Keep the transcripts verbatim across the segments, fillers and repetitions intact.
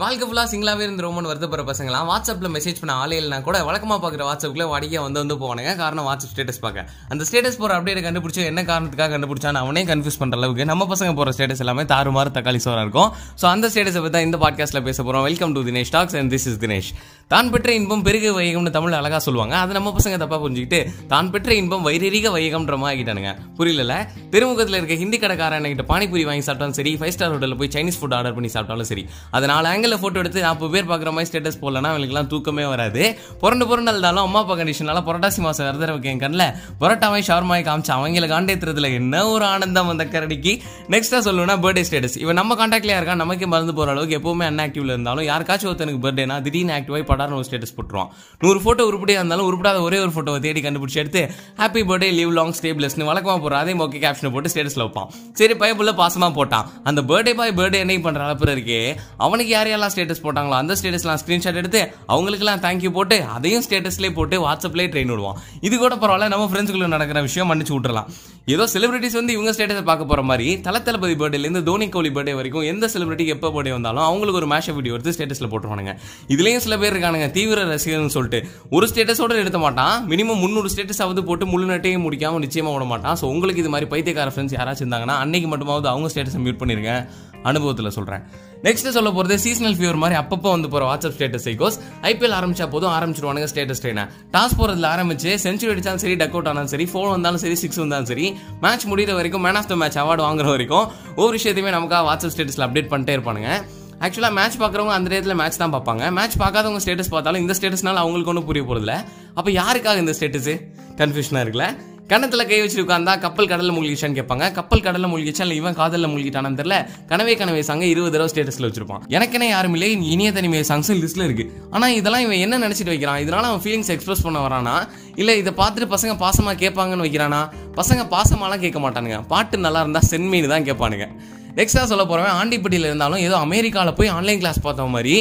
வாழ்க்கை ஃபுல்லாக சிங்களாகவே இருந்து ரொம்பன்னு வருத்தப்படுற பசங்களாம் வாட்ஸ்அப்பில் மெசேஜ் பண்ண ஆளே இல்லைனா கூட வழக்கமாக பார்க்குற வாட்ஸ்அப்பில் வாடிக்கையாக வந்து வந்து போவானுங்க. காரணம் வாட்ஸ்அப் ஸ்டேட்டஸ் பார்க்க. அந்த ஸ்டேட்டஸ் போகிற அப்டேட் கண்டுபிடிச்சி என்ன காரணத்துக்காக கண்டுபிடிச்சான்னு அவனே கன்ஃபியூஸ் பண்ணுற அளவுக்கு நம்ம பசங்க போகிற ஸ்டேட்டஸ் எல்லாமே தாறுமாறு தக்காளி சோறாக இருக்கும். ஸோ அந்த ஸ்டேட்டஸை பற்றி இந்த பாட்காஸ்ட்டில் பேச போகிறோம். Welcome to Dinesh talks and this is Dinesh. தான் பெற்ற இன்பம் பெருக வைகம்னு தமிழ் அழகாக சொல்லுவாங்க. அது நம்ம பசங்க தப்பாக புரிஞ்சுக்கிட்டு தான் பெற்ற இன்பம் வைரீக வைகம்ன்ற மாதிரி ஆகிட்டானுங்க. புரியல. திருமுகத்தில் இருக்க ஹிந்தி கடைக்காரன் கிட்ட பானிபூரி வாங்கி சாப்பிட்டாலும் சரி, ஃபைவ் ஸ்டார் ஹோட்டலில் போய் சைனீஸ் ஃபுட் ஆர்டர் பண்ணி சாப்பிட்டாலும் சரி, அதனால் ஆங்கில் ஃபோட்டோ எடுத்து நாற்பது பேர் பார்க்குற மாதிரி ஸ்டேட்டஸ் போடலன்னா அவங்களுக்குலாம் தூக்கமே வராது. புரண்டு புரண்டு இருந்தாலும் அம்மா அப்பா கண்டிஷனால புரட்டாசி மாதம் விரதம் வைக்கேன் கண்ணில் புரட்டாவை ஷார்மாய் காமிச்சு அவங்களுக்கு காண்டேத்துறதுல என்ன ஒரு ஆனந்தம் அந்த கரடிக்கு. நெக்ஸ்ட்டாக சொல்லணும்னா பர்த்டே ஸ்டேட்டஸ். இவன் நம்ம காண்டாக்ட்லேயே இருக்கான், நமக்கே மறந்து போகிற அளவுக்கு எப்போவுமே அன்ஆக்டிவ்ல இருந்தாலும் யாருக்காச்சும் ஒருத்தனுக்கு பர்த்டேனா திடீர்னு ஆக்டிவாகி படார்னு ஒரு ஸ்டேட்டஸ் போட்டுருவான். நூறு ஃபோட்டோ உருப்படியாக இருந்தாலும் உருப்படாத ஒரே ஒரு ஃபோட்டோவை தேடி கண்டுபிடிச்சி எடுத்து happy birthday live long stay பிளஸ்னு வழக்கமாக போடுற அதே மோக்கே கேப்ஷனை போட்டு ஸ்டேட்டஸில் வைப்பான். சரி பயப்புள்ள பாசமாக போட்டான். அந்த பர்த்டே பாய் பர்த்டே என்ன பண்ணுற அளப்புற இருக்கே, அவனுக்கு யாரையெல்லாம் ஸ்டேட்டஸ் போட்டாங்களோ அந்த ஸ்டேட்டஸ்லாம் ஸ்க்ரீன்ஷாட் எடுத்து அவங்களுக்குலாம் தேங்க்யூ போட்டு அதையும் ஸ்டேட்டஸ்லேயே போட்டு வாட்ஸ்அப்லேயே ட்ரெயின் விடுவான். இது கூட பரவாயில்ல, நம்ம ஃப்ரெண்ட்ஸுக்குள்ள நடக்கிற விஷயம் மன்னிச்சு விட்டுறலாம். ஏதோ செலிபிரிட்டிஸ் வந்து இவங்க ஸ்டேட்டஸை பார்க்க போகிற மாதிரி தல தளபதி பர்த்டேலேருந்து தோனி கோலி பர்த்டே வரைக்கும் எந்த செலிபிரிட்டிக்கு எப்போ பர்த்டே வந்தாலும் அவங்களுக்கு ஒரு மேஷப் வீடியோ எடுத்து ஸ்டேட்டஸில் போட்டுருவானுங்க. இதுலேயும் சில பேர் இருக்கானுங்க தீவிர ரசிகர்னு சொல்லிட்டு ஒரு ஸ்டேட்டஸோடு எடுத்த மாட்டான், மினிமம் முந்நூறு ஸ்டேட்டஸாவது போட்டு முழு நட்டையும் முடிக்காமல் நிச்சயமாக விட மாட்டான். ஸோ உங்களுக்கு இது மாதிரி பைத்தியக்கார ஃப்ரெண்ட்ஸ் யாராச்சும் இருந்தாங்கன்னா அன்னைக்கு மட்டுமாவது அவங்க ஸ்டேட்டஸை மியூட் பண்ணிருங்க, அனுபவத்தில் சொல்கிறேன். நெக்ஸ்ட் சொல்ல போகிறது சீசனல் ஃபீவர் மாதிரி அப்பப்போ வந்து போகிற வாட்ஸ்அப் ஸ்டேட்டஸ் சைக்கோஸ். ஐபிஎல் ஆரம்பிச்சா போதும் ஆரம்பிச்சிருவானுங்க ஸ்டேட்டஸ் ட்ரெயினை. டாஸ் போகிறதுல ஆரம்பிச்சு செஞ்சுரி அடித்தாலும் சரி, டக் அவுட் ஆனாலும் சரி, ஃபோர் வந்தாலும் சரி, சிக்ஸ் வந்தாலும் சரி, மேட்ச் முடிகிற வரைக்கும் man of the match award வாங்குற வரைக்கும் ஒவ்வொரு விஷயத்தையுமே நமக்காக வாட்ஸ்அப் ஸ்டேட்டஸில் அப்டேட் பண்ணிட்டே இருப்பானுங்க. ஆக்சுவலாக மேட்ச் பார்க்குறவங்க அந்த நேரத்தில் மேட்ச் தான் பார்ப்பாங்க. மேட்ச் பார்க்காதவங்க ஸ்டேட்டஸ் பார்த்தாலும் இந்த ஸ்டேட்டஸ்னால அவங்களுக்கு ஒன்றும் புரிய போகிறதில்ல. அப்போ யாருக்காக இந்த ஸ்டேட்டஸு கன்ஃபியூஷனாக இருக்குல்ல? கணத்தில் கை வச்சு உட்காந்தா கப்பல் கடலில் மூழ்கிச்சான்னு கேட்பாங்க, கப்பல் கடலில் மூழ்கிச்சா இல்லை இவன் காதலில் மூழ்கிட்டானான்னு தெரியல, கனவே கனவே சாங்க இருபது தடவை ஸ்டேட்டஸில் வச்சிருப்பான். எனக்குனே யாரும் இல்லை இனிய தனிமையை சாங்ஸ் லிஸ்ட்டில் இருக்குது. ஆனால் இதெல்லாம் இவன் என்ன நினச்சிட்டு வைக்கிறான்? இதனால் அவன் ஃபீலிங்ஸ் எக்ஸ்பிரஸ் பண்ண வரானா, இல்லை இதை பார்த்துட்டு பசங்க பாசமாக கேட்பாங்கன்னு வைக்கிறானா? பசங்க பாசமாலாம் கேட்க மாட்டானுங்க, பாட்டு நல்லா இருந்தால் சென்மீனு தான் கேட்பானுங்க. நெக்ஸ்ட்டாக சொல்ல போகிறவன் ஆண்டிப்பட்டியில் இருந்தாலும் ஏதோ அமெரிக்காவில் போய் ஆன்லைன் கிளாஸ் பார்த்த மாதிரி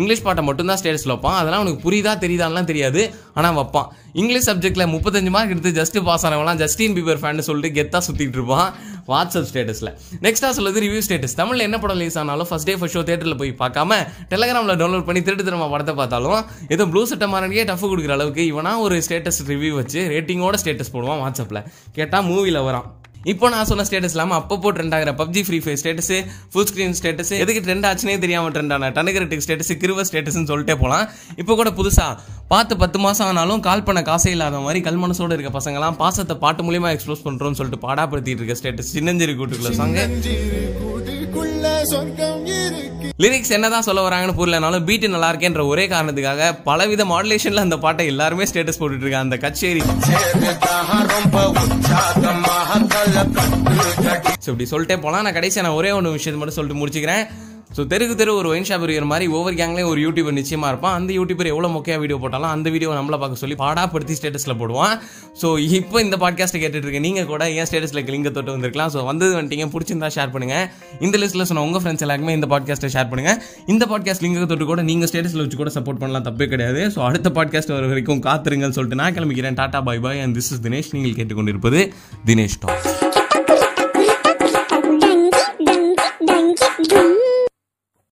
இங்கிலீஷ் பாட்டை மட்டும்தான் ஸ்டேட்டஸில் வைப்பான். அதெல்லாம் அவனுக்கு புரியுதா தெரியுதான்லாம் தெரியாது, ஆனால் வைப்பான். இங்கிலீஷ் சப்ஜெக்டில் முப்பத்தஞ்சு மார்க் எடுத்து ஜஸ்ட்டு பாஸ் ஆனவங்களாம் ஜஸ்டின் பீபர் ஃபேன் சொல்லிட்டு கெத்தாக சுற்றிட்டு இருப்பான் வாட்ஸ்அப் ஸ்டேட்டஸில். நெக்ஸ்ட்டாக சொல்லுது ரிவ்யூ ஸ்டேட்டஸ். தமிழில் என்ன படம் ரிலீஸ் ஆனாலும் ஃபஸ்ட் டே ஃபஸ்ட் ஷோ தேட்டரில் போய் பார்க்காம டெலகிராமில் டவுன்லோட் பண்ணி திருட்டு திரும்ப படத்தை பார்த்தாலும் ஏதோ ப்ளூ சட்டை மாறனே டஃப் கொடுக்குற அளவுக்கு இவனா ஒரு ஸ்டேட்டஸ் ரிவ்யூ வச்சு ரேட்டிங்கோட ஸ்டேட்டஸ் போடுவான் வாட்ஸ்அப்பில். கேட்டால் மூவியில் வரான். இப்போ நான் சொன்ன ஸ்டேட்டஸ் இல்லாமல் அப்பப்போ ட்ரெண்ட் ஆகிற PUBG free fire status, full screen status, எதுக்கு ட்ரெண்ட் ஆச்சுனே தெரியாமல் ட்ரெண்டான டனகரட்டிக் ஸ்டேட்டஸு, கிருவ ஸ்டேட்டஸ்ன்னு சொல்லிட்டே போகலாம். இப்போ கூட புதுசாக பார்த்து பத்து மாதம் ஆனாலும் கால் பண்ண காசே இல்லாத மாதிரி கல் மனசோடு இருக்க பசங்களாம் பாசத்தை பாட்டு மூலியமாக எக்ஸ்ப்ளோஸ் பண்ணுறோன்னு சொல்லிட்டு பாடாப்படுத்திட்டு இருக்க ஸ்டேட்டஸ் சின்னஞ்சிறு கூட்டுக்குள்ள சாங்க. லிரிக்ஸ் என்னதான் சொல்ல வராங்கன்னு புரியலனாலும் பீட்டு நல்லா இருக்கேன்ற ஒரே காரணத்துக்காக பலவித மாடுலேஷன்ல அந்த பாட்டை எல்லாருமே ஸ்டேட்டஸ் போட்டுட்டு இருக்காங்க. அந்த கச்சேரி இப்படி சொல்லிட்டே போலாம். நான் கடைசியா நான் ஒரே ஒன்று விஷயத்தை மட்டும் சொல்லிட்டு முடிச்சுக்கிறேன். ஸோ தெருக்கு தெரு ஒரு ஒயின் ஷாப் இருக்கிற மாதிரி ஒவ்வொரு கேங்லேயும் ஒரு யூடியூபர் நிச்சயமாக இருப்பான். அந்த யூடியூபர் எவ்வளோ மொக்கையாக வீடியோ போட்டாலும் அந்த வீடியோ நம்மளை பார்க்க சொல்லி பாடாப்படுத்தி ஸ்டேட்டஸில் போடுவான். ஸோ இப்போ இந்த பாட்காஸ்ட்டை கேட்டுட்ருக்கேன் நீங்கள் கூட ஏன் ஸ்டேட்டஸில் லிங்கை தொட்டு வந்திருக்கலாம். ஸோ வந்தது வந்துட்டீங்க, பிடிச்சிருந்தா ஷேர் பண்ணுங்கள். இந்த லிஸ்ட்டில் சொன்ன உங்கள் ஃப்ரெண்ட்ஸ் எல்லாருக்குமே இந்த பாட்காஸ்ட்டை ஷேர் பண்ணுங்கள். இந்த பாட்காஸ்ட் லிங்கை தொட்டு கூட நீங்கள் ஸ்டேட்டஸில் வச்சு கூட சப்போர்ட் பண்ணலாம், தப்பே கிடையாது. ஸோ அடுத்த பாட்காஸ்ட் வர வரைக்கும் காத்திருங்கன்னு சொல்லிட்டு நான் கிளம்பிக்கிறேன். Tata bye bye and this is Dinesh. நீங்கள் கேட்டுக்கொண்டிருப்பது தினேஷ் டாக்ஸ்.